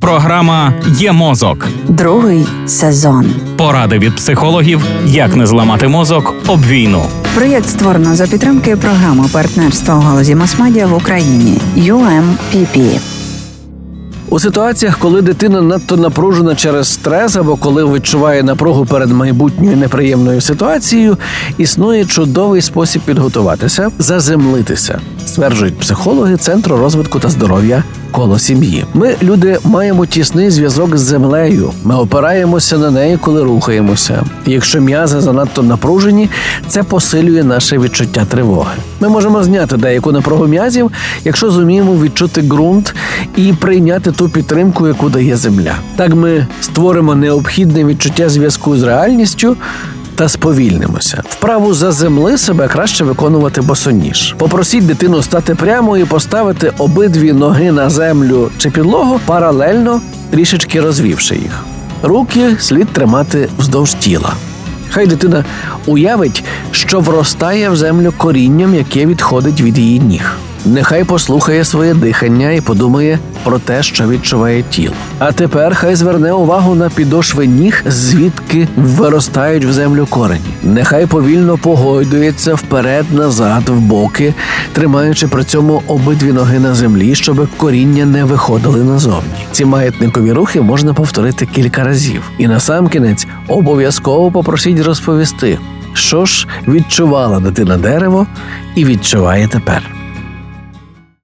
Програма «Є мозок». Другий сезон. Поради від психологів, як не зламати мозок об війну. Проєкт створено за підтримки програми партнерства у галузі мас-медіа в Україні UMPP. У ситуаціях, коли дитина надто напружена через стрес або коли відчуває напругу перед майбутньою неприємною ситуацією, існує чудовий спосіб підготуватися – заземлитися, стверджують психологи Центру розвитку та здоров'я «Коло сім'ї». Ми, люди, маємо тісний зв'язок з землею. Ми опираємося на неї, коли рухаємося. Якщо м'язи занадто напружені, це посилює наше відчуття тривоги. Ми можемо зняти деяку напругу м'язів, якщо зуміємо відчути ґрунт і прийняти ту підтримку, яку дає земля. Так ми створимо необхідне відчуття зв'язку з реальністю та сповільнимося. Вправу «Заземли себе» краще виконувати босоніж. Попросіть дитину стати прямо і поставити обидві ноги на землю чи підлогу, паралельно трішечки розвівши їх. Руки слід тримати вздовж тіла. Хай дитина уявить, що вростає в землю корінням, яке відходить від її ніг. Нехай послухає своє дихання і подумає про те, що відчуває тіло. А тепер хай зверне увагу на підошви ніг, звідки виростають в землю корені. Нехай повільно погойдується вперед-назад, в боки, тримаючи при цьому обидві ноги на землі, щоб коріння не виходили назовні. Ці маятникові рухи можна повторити кілька разів. І насамкінець обов'язково попросіть розповісти, що ж відчувала дитина дерево і відчуває тепер.